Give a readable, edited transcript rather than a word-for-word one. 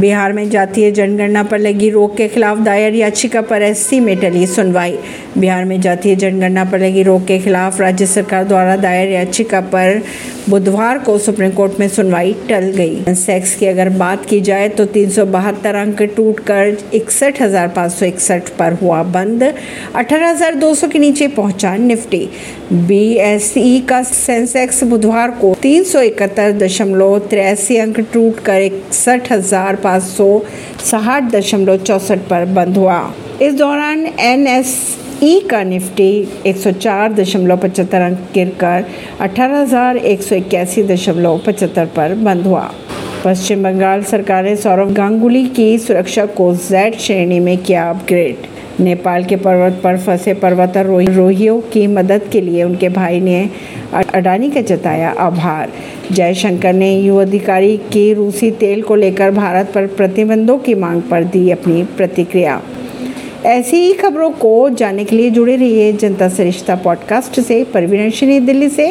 बिहार में जातीय जनगणना पर लगी रोक के खिलाफ दायर याचिका पर एससी में टली सुनवाई। बिहार में जातीय जनगणना पर लगी रोक के खिलाफ राज्य सरकार द्वारा दायर याचिका पर बुधवार को सुप्रीम कोर्ट में सुनवाई टल गई। सेक्स की अगर बात की जाए तो 372 अंक टूट कर 61,561 पर हुआ बंद, 18,200 के नीचे पहुंचा निफ्टी। बीएसई का सेंसेक्स बुधवार को 371.83 अंक टूट कर 61,560.64 पर बंद हुआ। इस दौरान एनएसई का निफ्टी 104.75 अंक गिरकर 18,181.75 पर बंद हुआ। पश्चिम बंगाल सरकार ने सौरभ गांगुली की सुरक्षा को Z श्रेणी में किया अपग्रेड। नेपाल के पर्वत पर फंसे पर्वतारोहियों की मदद के लिए उनके भाई ने अडानी का जताया आभार। जयशंकर ने EU अधिकारी की रूसी तेल को लेकर भारत पर प्रतिबंधों की मांग पर दी अपनी प्रतिक्रिया। ऐसी ही खबरों को जानने के लिए जुड़े रहिए जनता से रिश्ता पॉडकास्ट से। प्रवीण अर्शी, दिल्ली से।